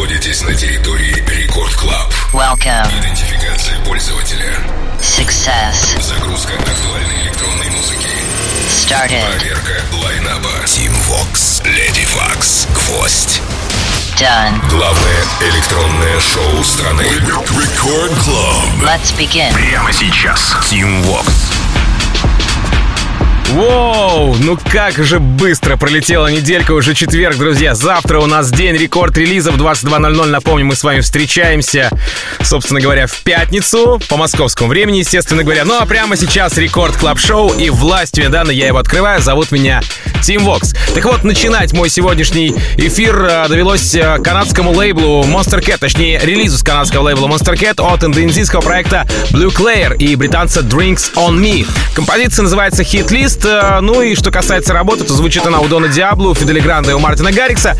находитесь на территории Record Club. Welcome. Идентификация пользователя. Success. Загрузка актуальной электронной музыки. Started. Проверка лайнапа. Tím Vox, Lady Vox, Гвоздь. Done. Главное электронное шоу страны. Record Club. Let's begin. Прямо сейчас. Tím Vox. Воу, ну как же быстро пролетела неделька, уже четверг, друзья. Завтра у нас день рекорд-релизов, 22:00, напомню, мы с вами встречаемся, собственно говоря, в пятницу, по московскому времени, естественно говоря. Ну а прямо сейчас Рекорд Клаб Шоу, и властью данной я его открываю, зовут меня Tím Vox. Так вот, начинать мой сегодняшний эфир довелось канадскому лейблу Monster Cat, точнее, релизу с канадского лейбла Monster Cat от индонезийского проекта Bleu Clair и британца Drinks On Me. Композиция называется «Хит-лист». Ну и что касается работы, то звучит она у Дона Диабло, у Фидели Гранда и у Мартина Гаррикса.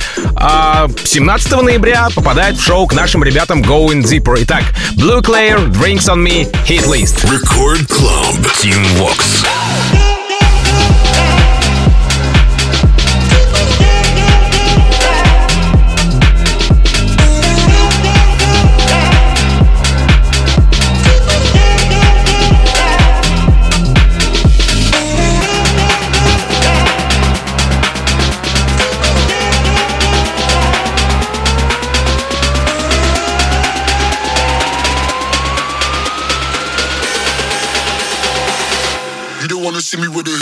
17 ноября попадает в шоу к нашим ребятам Going Deeper. Итак, Bleu Clair, Drinks On Me, Hit List. Record Club, Tím Vox. See me with it.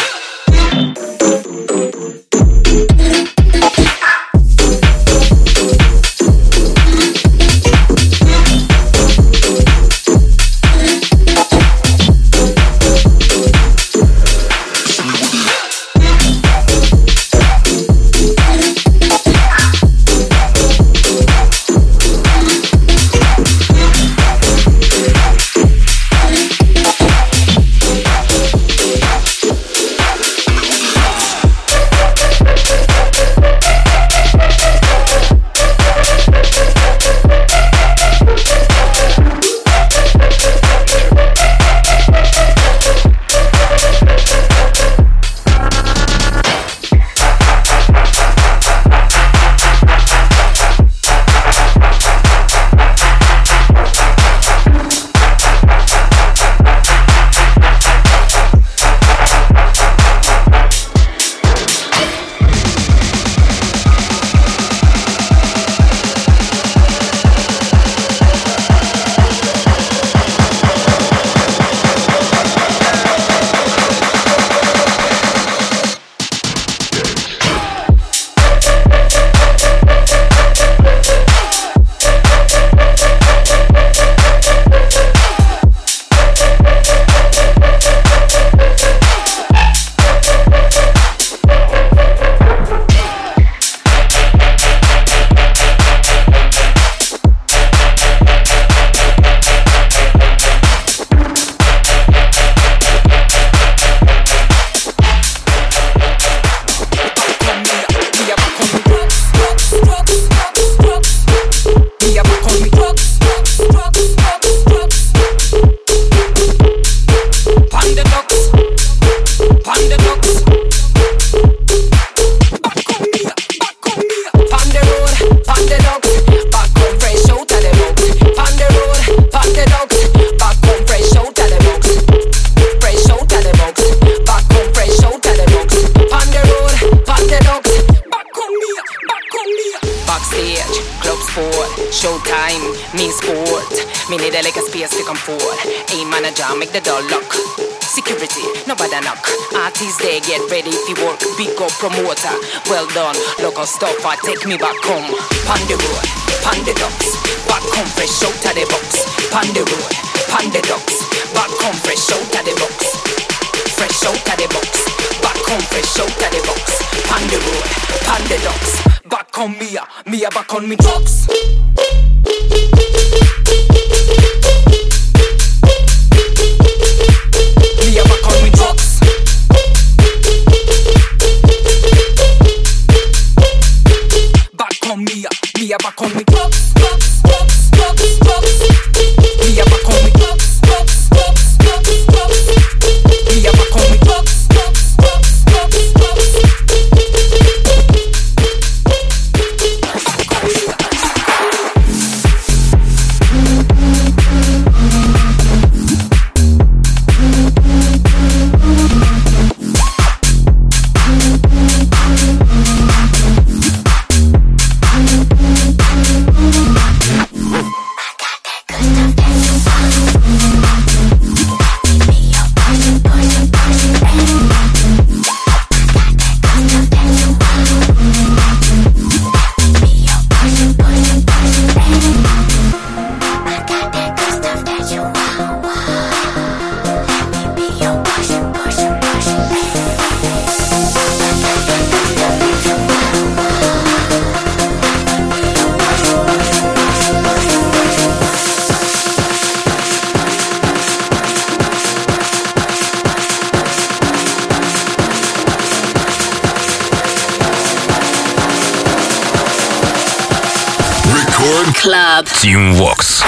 Promoter, well done, local stopper, take me back home. Panda road, panda ducks, back home fresh out of the box. Panda road, panda ducks, back home fresh out of the box. Fresh out of the box, back home fresh out of the box. Panda road, panda ducks, back on me, me back on me ducks. Record Club. Tím Vox.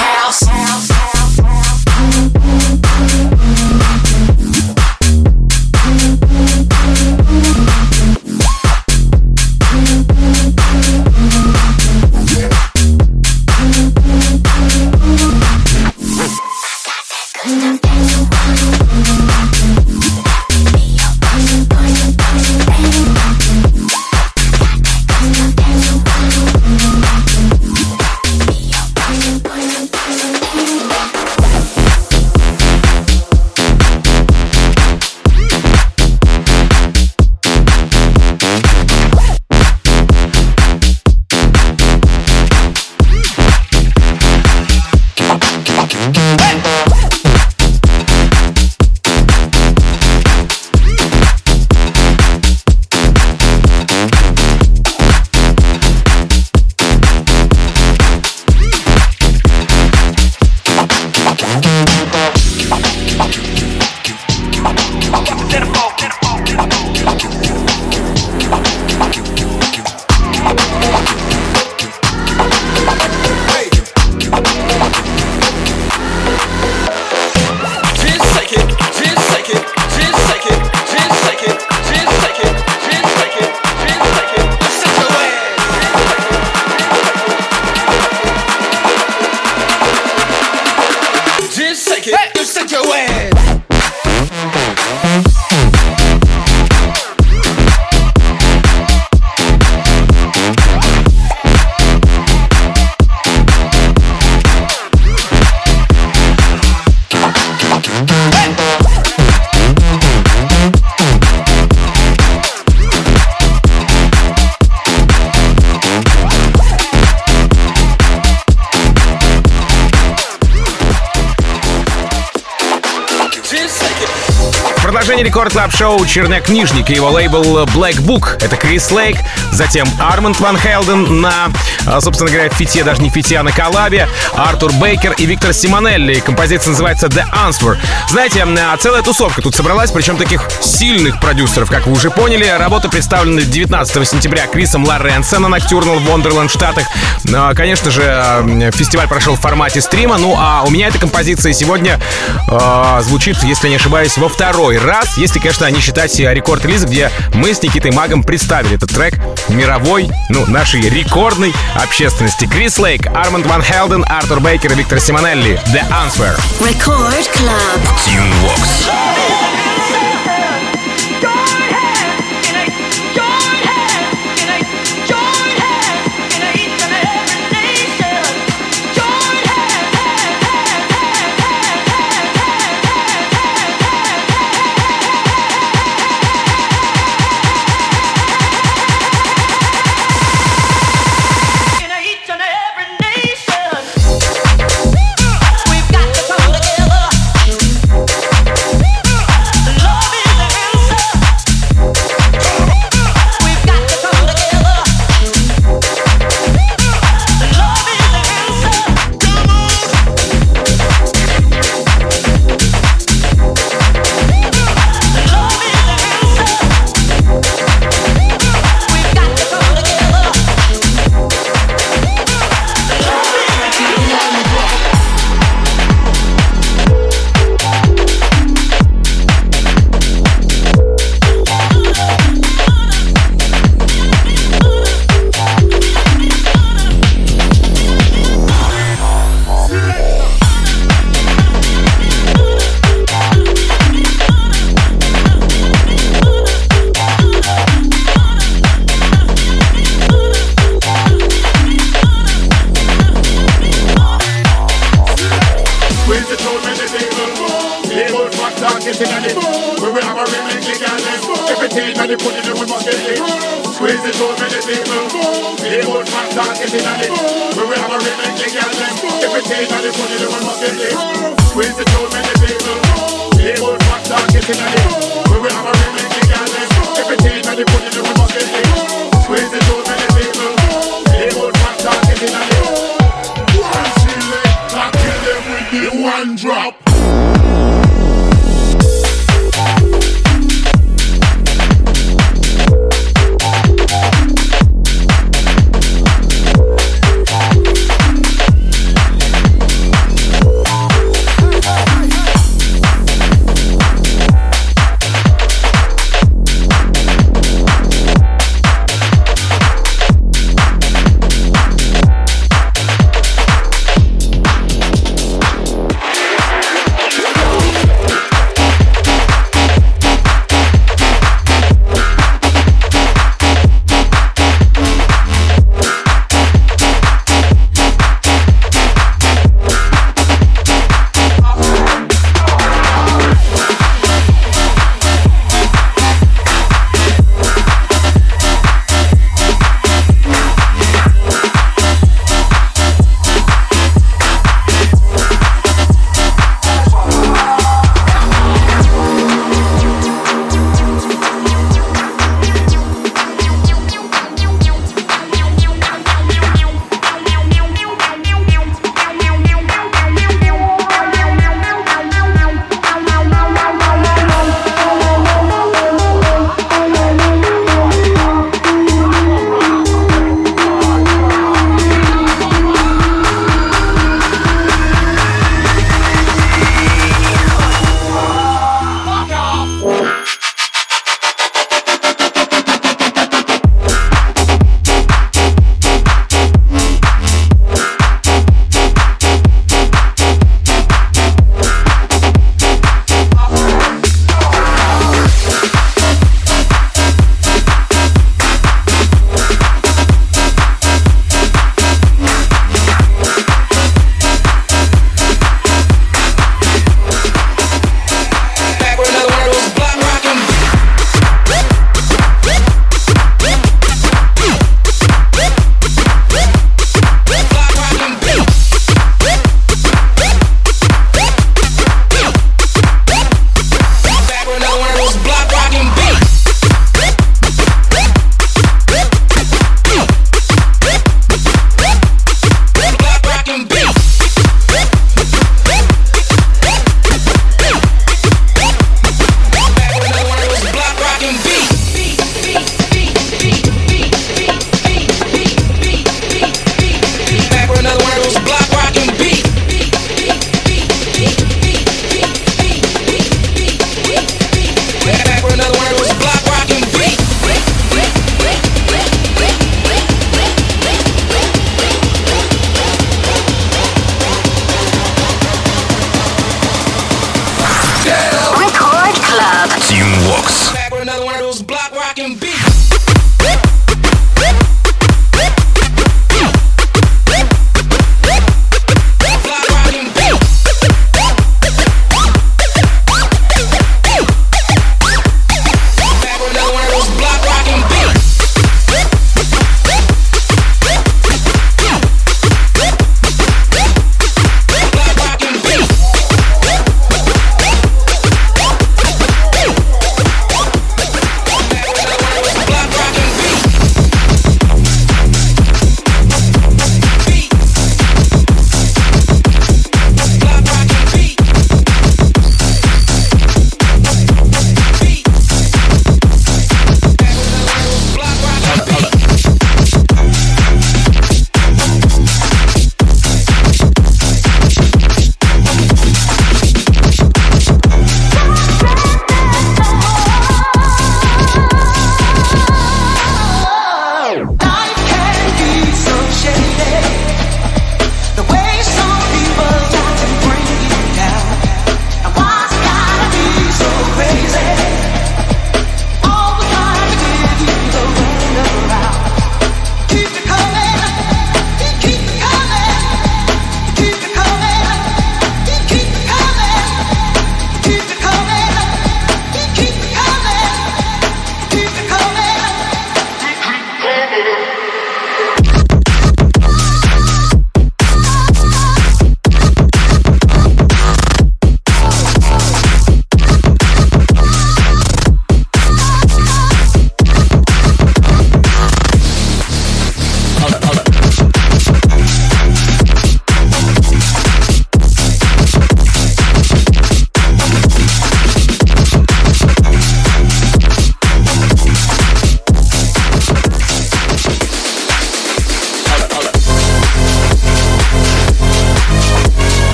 Record Club Show «Чернокнижник» и его лейбл Black Book. Это Крис Лейк, затем Арманд Ван Хелден на, собственно говоря, фите, даже не фите, а на коллабе, Артур Бейкер и Виктор Симонелли. Композиция называется «The Answer». Знаете, целая тусовка тут собралась, причем таких сильных продюсеров, как вы уже поняли. Работа представлена 19 сентября Крисом Лоренцо на Nocturnal in Wonderland в Штатах. Конечно же, фестиваль прошел в формате стрима, ну а у меня эта композиция сегодня звучит, если не ошибаюсь, во второй раз. Если, конечно, не считать рекорд-релиз, где мы с Никитой Магом представили этот трек мировой, ну, нашей рекордной общественности. Крис Лейк, Арманд Ван Хелден, Артур Бейкер и Виктор Симонелли. The Answer. Record Club. Tím Vox. another one of those block rockin' beats. We're back with another one of those block rockin' beats. Record Club. Tím Vox. Back with another one of those block rockin' beats.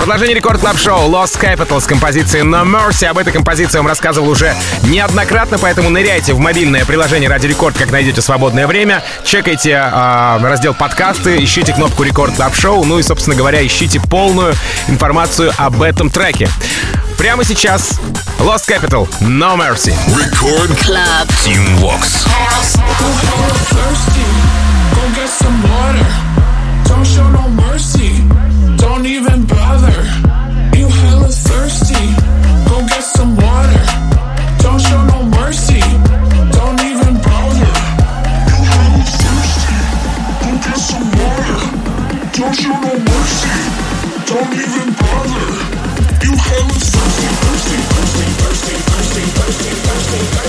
Продолжение Record Club Show Lost Capital с композицией No Mercy. Об этой композиции я вам рассказывал уже неоднократно, поэтому ныряйте в мобильное приложение Ради Рекорд, как найдете свободное время. Чекайте раздел подкасты, ищите кнопку Record Club Show, ну и, собственно говоря, ищите полную информацию об этом треке. Прямо сейчас Lost Capital No Mercy. Record Club Tím Vox. Don't show no mercy. Don't even bother. You hella thirsty. Go get some water. Don't show no mercy. Don't even bother. You hella thirsty. Go get some water. Don't show no mercy. Don't even bother. You hella thirsty, thirsty, thirsty, thirsty, thirsty, thirsty, thirsty, thirsty.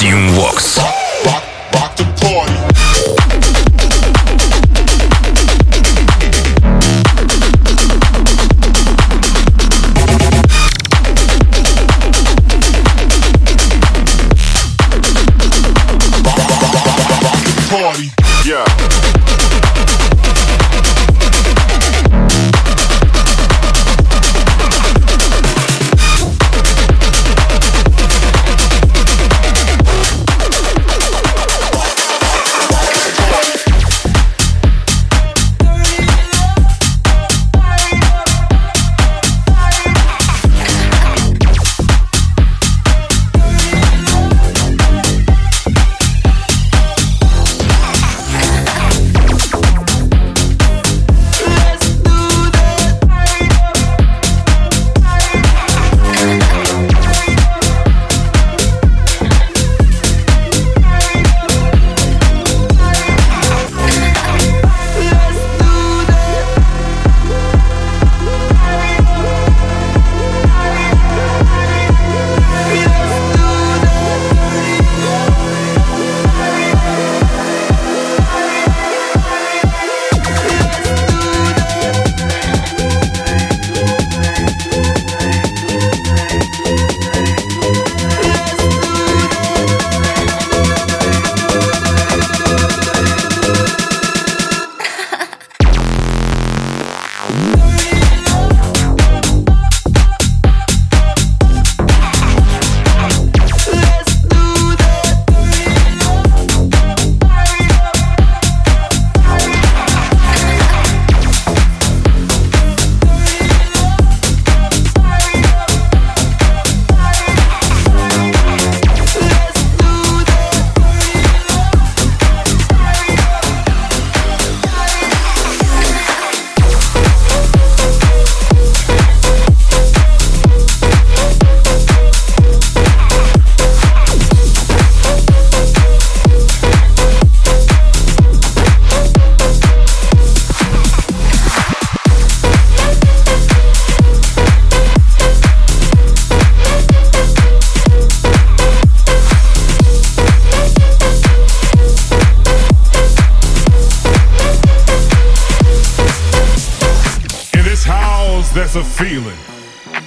Tím Vox.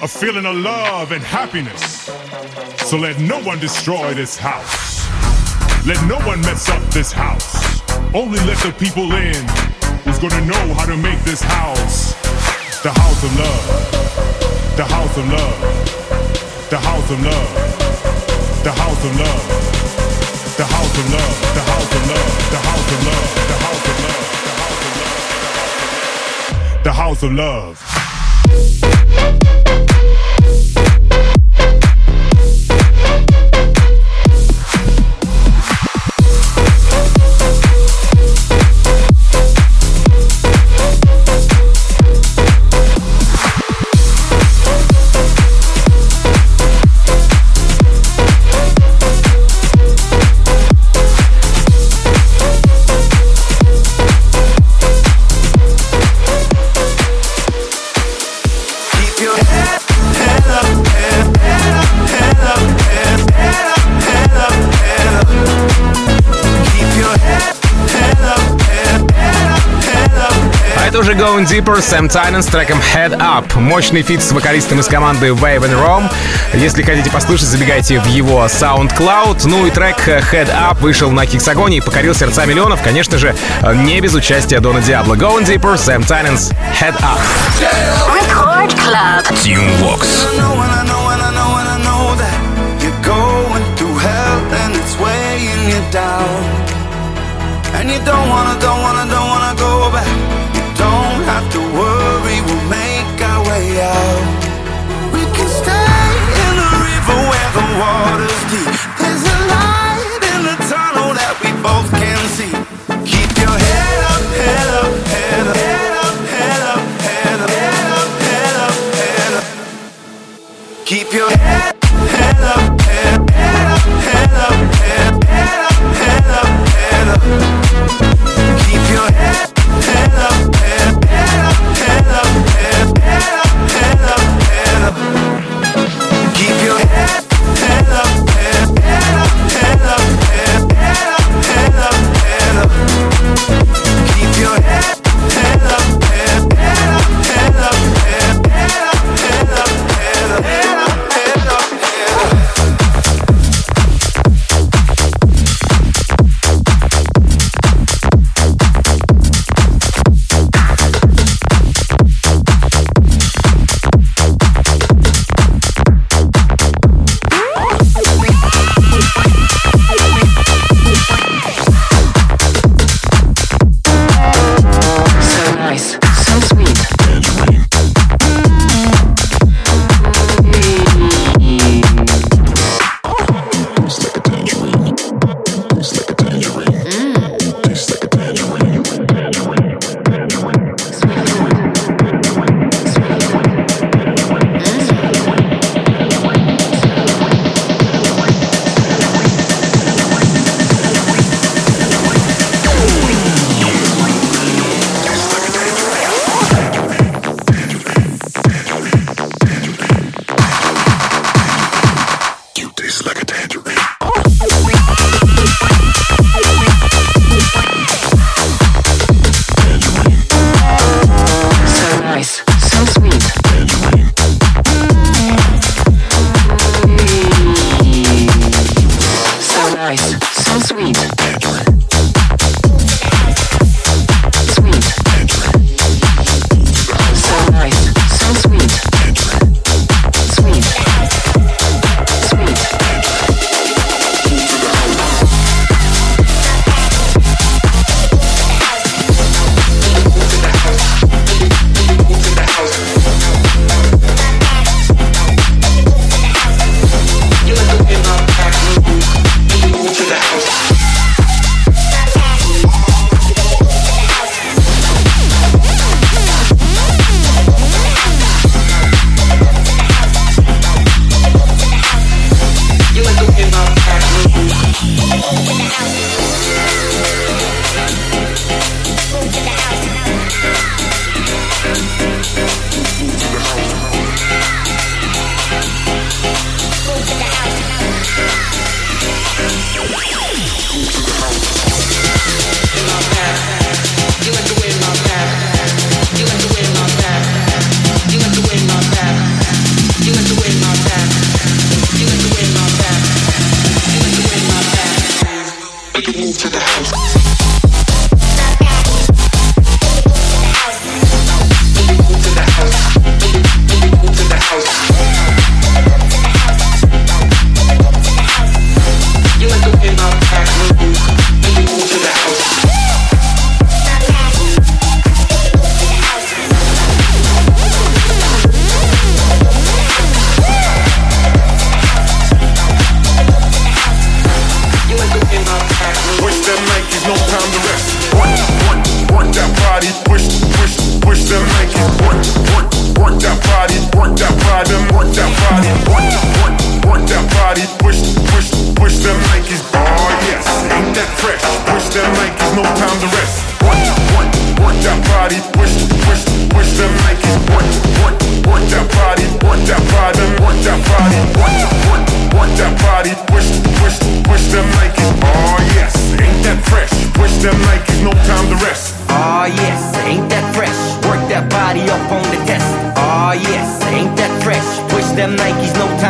a feeling of love and happiness. So let no one destroy this house. Let no one mess up this house. Only let the people in who's gonna know how to make this house the house of love, the house of love, the house of love, the house of love. The house of love, the house of love, the house of love, the house of love, the house of love, the house of love. Уже Going Deeper, Sam Tinnesz с треком Head Up. Мощный фит с вокалистом из команды Wavin' Rome. Если хотите послушать, забегайте в его SoundCloud. Ну и трек Head Up вышел на Hexagon и покорил сердца миллионов, конечно же, не без участия Дона Диабло. Going Deeper, Sam Tinnesz, Head Up. Record Club. Tím Vox. Don't have to worry, we'll make our way out. We can stay in the river where the water's deep. There's a light in the tunnel that we both can see. Keep your head up, head up, head up, head up, head up, head up, head up, head up, head up. Keep your head up, head up, head up, head up, head up, head up, head up. Keep your head up, head up.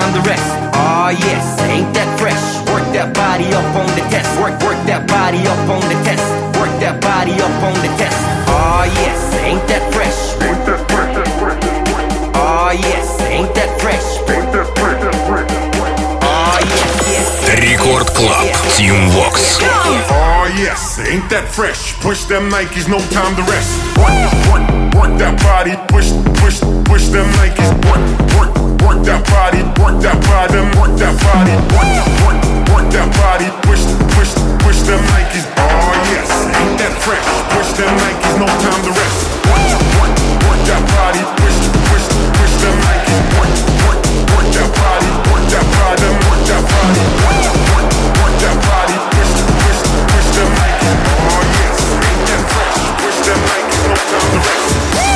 around the rest. Ah, yes, ain't that fresh? Work that body up on the test. Work that body up on the test. Work that body up on the test. Ah, yes, ain't that fresh? Ain't that fresh? Ah, yes, ain't that fresh? Ain't that fresh? Ah, yes, yes. Record Club, Tím Vox. Ah, yes, ain't that fresh? Push them Nikes, no time to rest. Work that body, push them Nikes. Work that body, work that body, work that body, push them Nikes. Oh yes, ain't that fresh? Push them Nikes, no time to rest. Work that body, push them Nikes. Work that body, work that body, work that body, work that body, push them Nikes. Oh yes, ain't that fresh? Push them Nikes, no time to rest. Hey!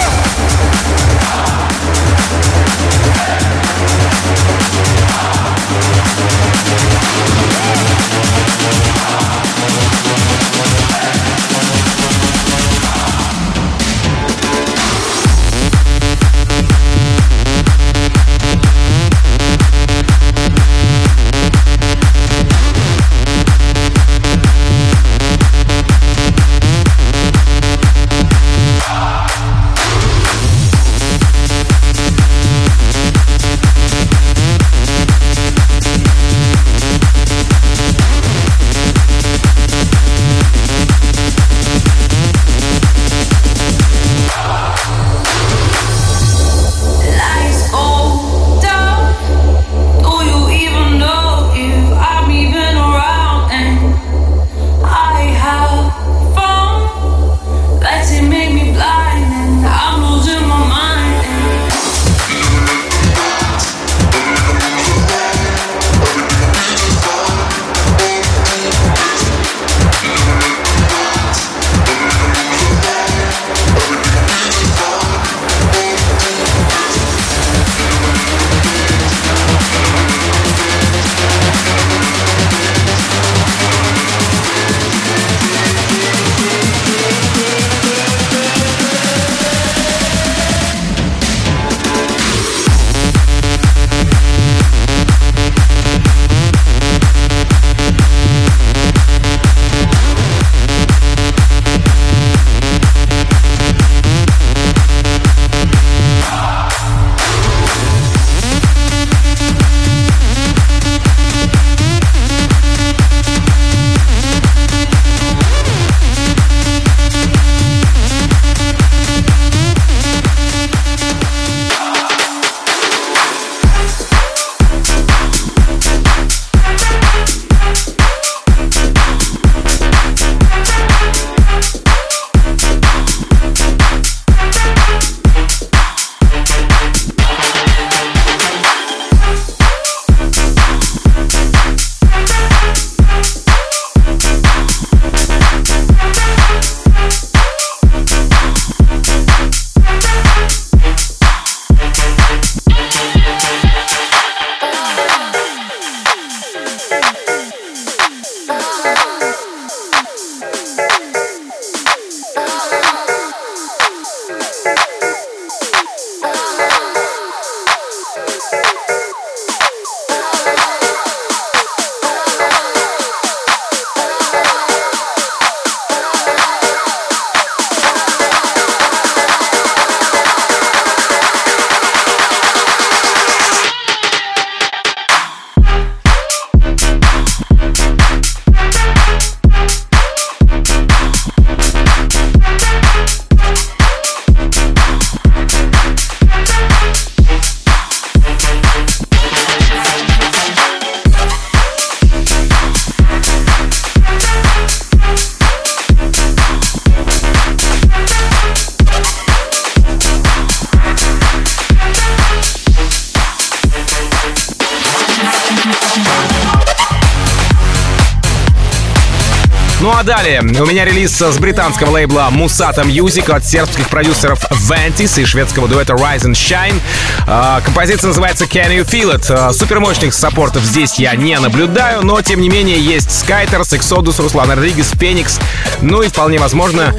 Ну а далее у меня релиз с британского лейбла Musata Music от сербских продюсеров Vantiz и шведского дуэта Rise and Shine. Композиция называется Can You Feel It. Супермощных саппортов здесь я не наблюдаю, но тем не менее есть Skyter, Exodus, Руслан Родригес, Phoenix. Ну и вполне возможно,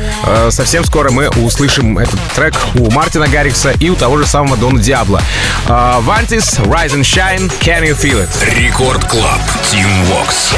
совсем скоро мы услышим этот трек у Мартина Гаррикса и у того же самого Дона Диабло. Vantiz, Rise and Shine, Can You Feel It? Record Club, Tím Vox.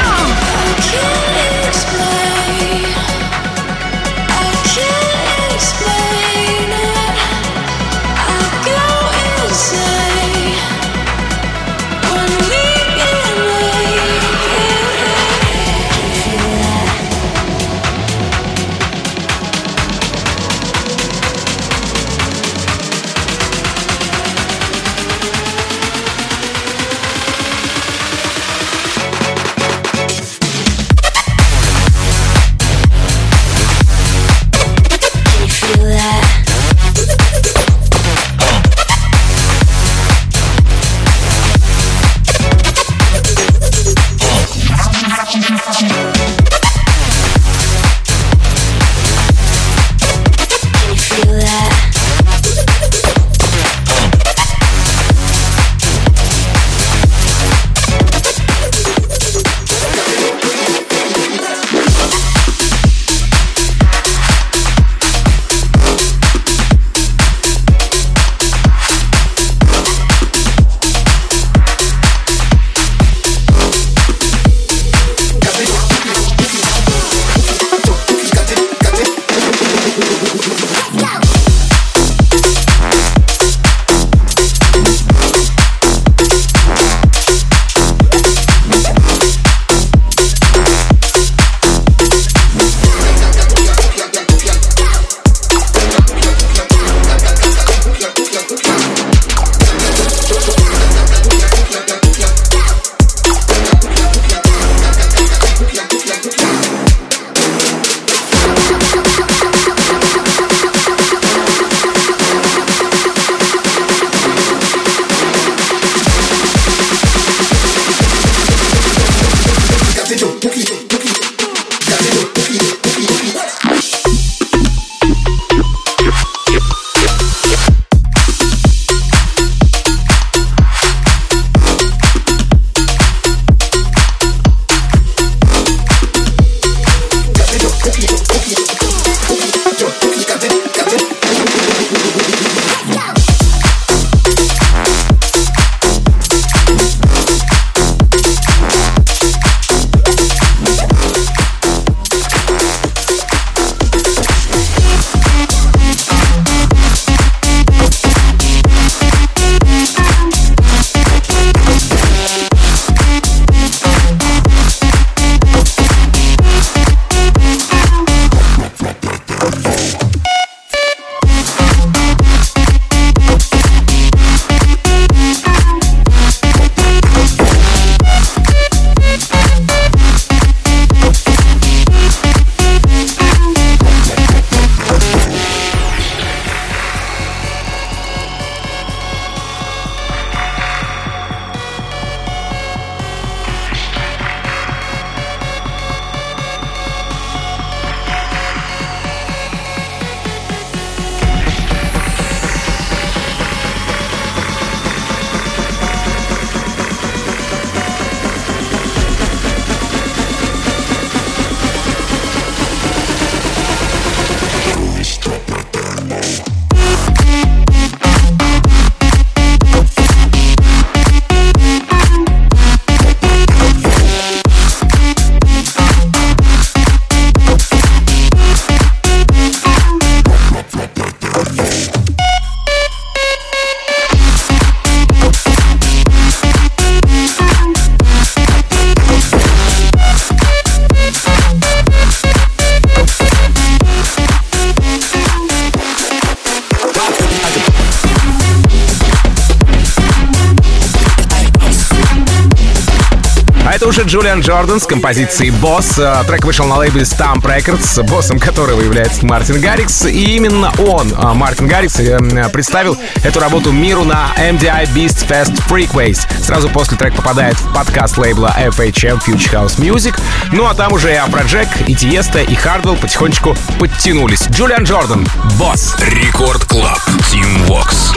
А это уже Джулиан Джордан с композицией «Босс». Трек вышел на лейбле Stamp Records, боссом которого является Мартин Гаррикс. И именно он, Мартин Гаррикс, представил эту работу миру на MDI Beast Fest Freakways. Сразу после трек попадает в подкаст лейбла FHM Future House Music. Ну а там уже и Afrojack, и Tiësto, и Hardwell потихонечку подтянулись. Джулиан Джордан, «Босс». Рекорд Клаб, Tím Vox.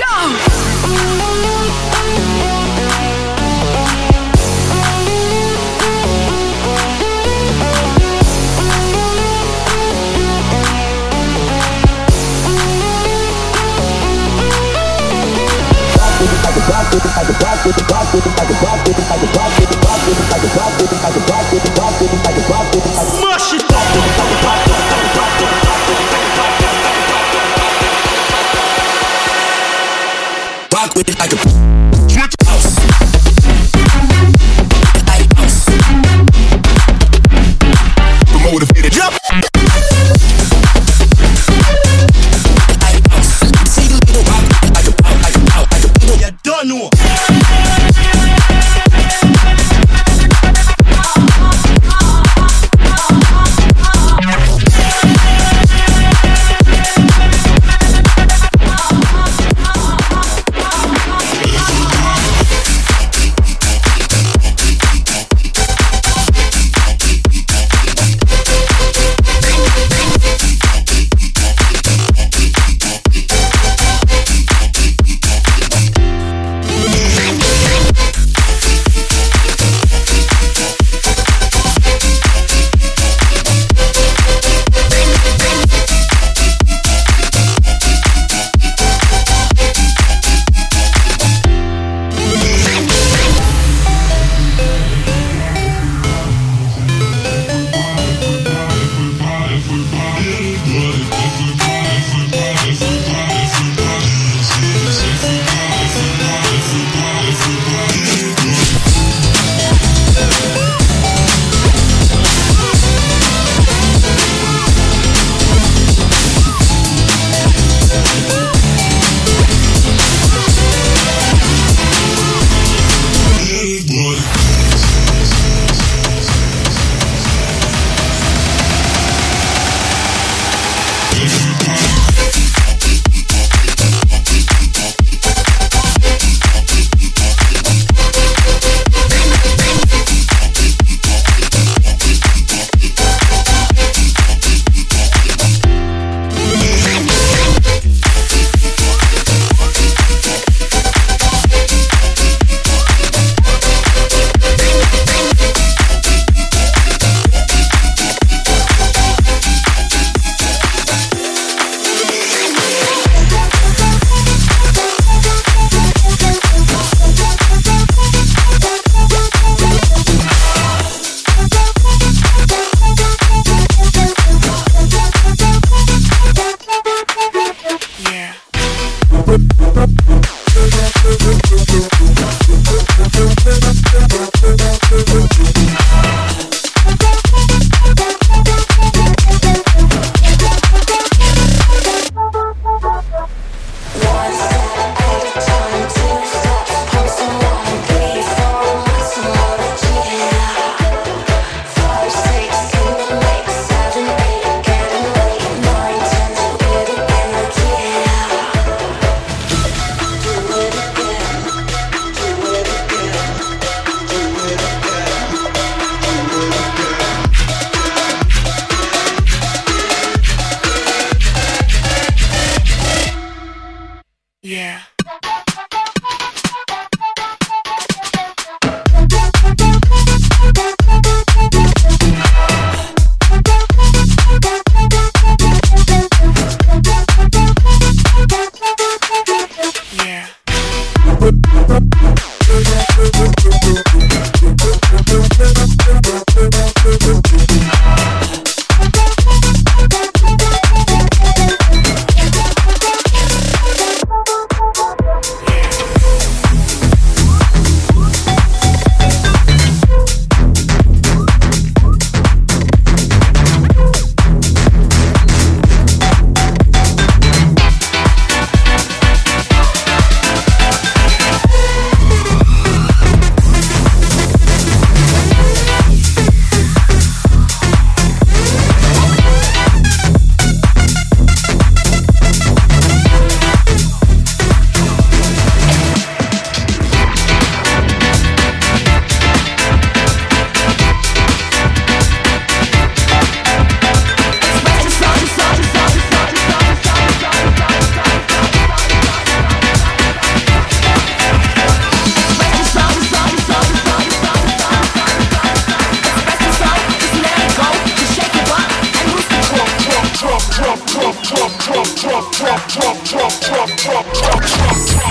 Smash it! Rock with it like a switch house. No.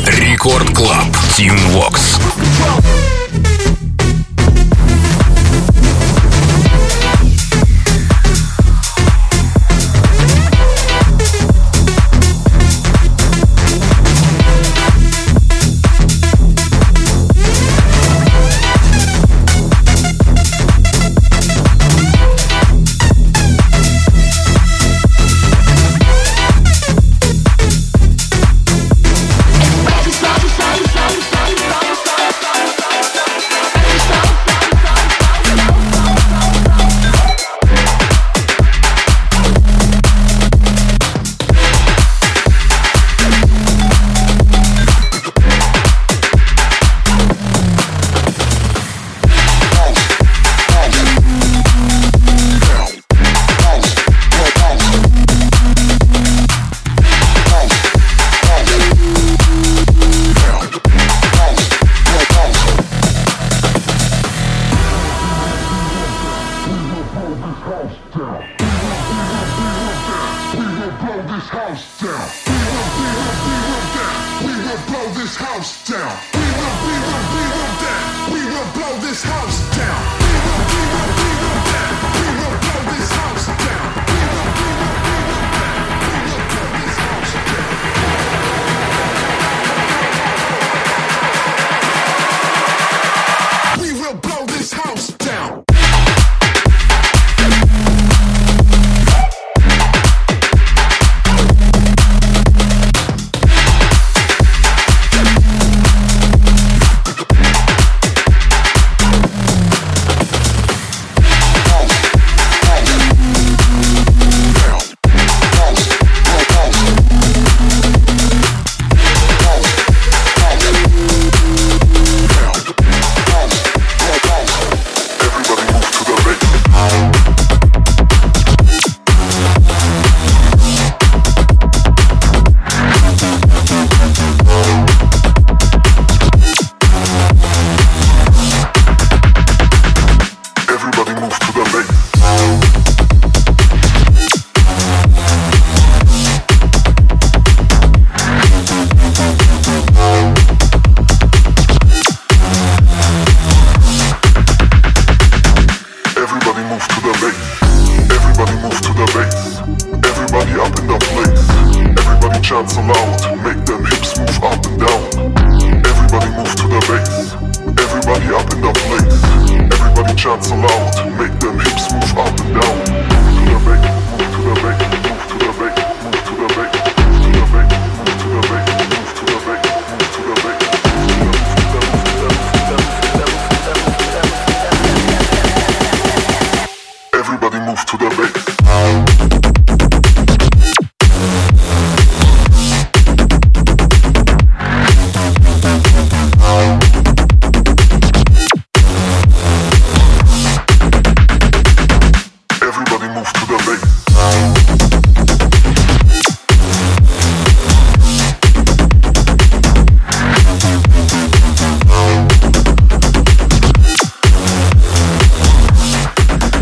Record Club, Tím Vox.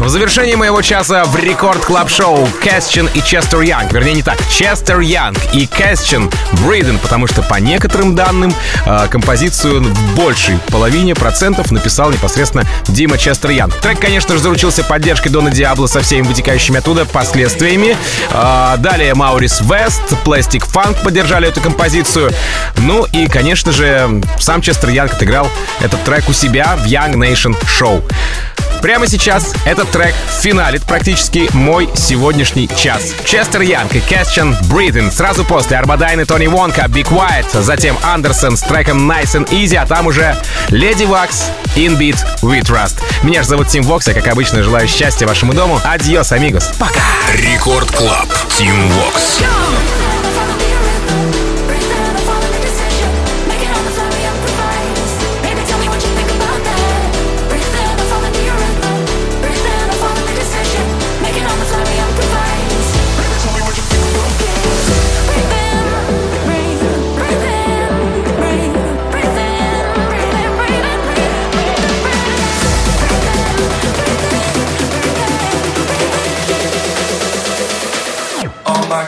В завершении моего часа в Record Club Show Kastion и Chester Young. Вернее, не так. Chester Young и Kastion Braden, потому что, по некоторым данным, композицию в большей половине процентов написал непосредственно Дима Chester Young. Трек, конечно же, заручился поддержкой Дона Диабло со всеми вытекающими оттуда последствиями. Далее Маурис Вест, Plastic Funk поддержали эту композицию. Ну и, конечно же, сам Chester Young отыграл этот трек у себя в Young Nation Show. Прямо сейчас этот трек финалит практически мой сегодняшний час. Chester Young и Kastion Braden. Сразу после Арбадайн и Тони Вонка, Be Quiet, затем Андерсон с треком Nice and Easy, а там уже Lady Vox, In Beat We Trust. Меня же зовут Тим Вокс, я, как обычно, желаю счастья вашему дому. Адьос, амигос. Пока! Рекорд Клаб. Тим Вокс.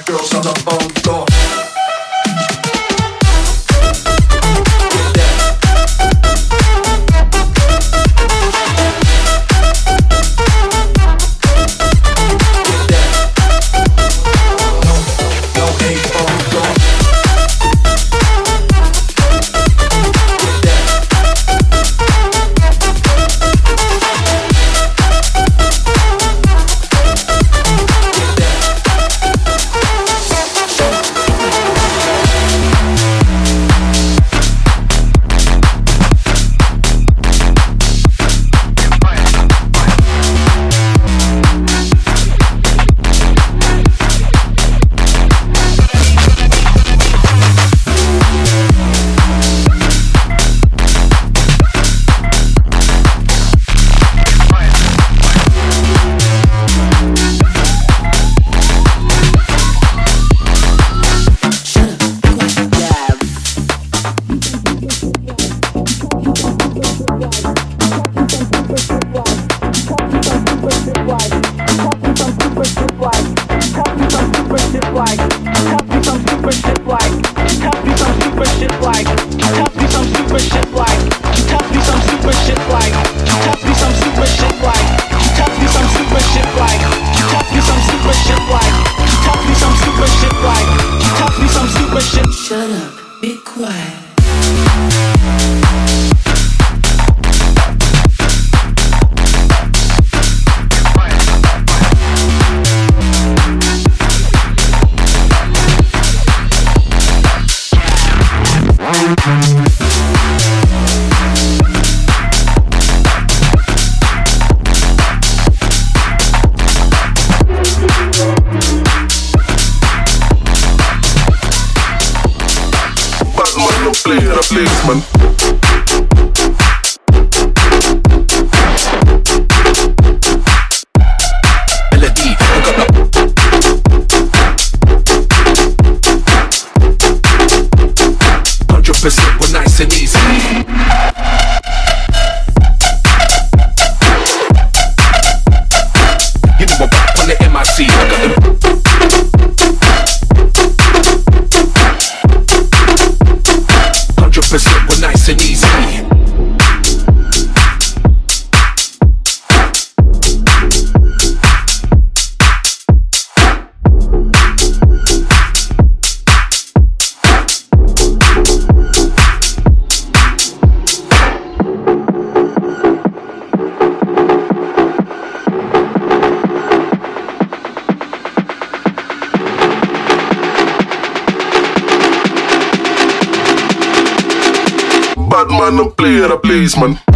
Girls on the phone door. lyrics, man. Man, I'm playing a place, man.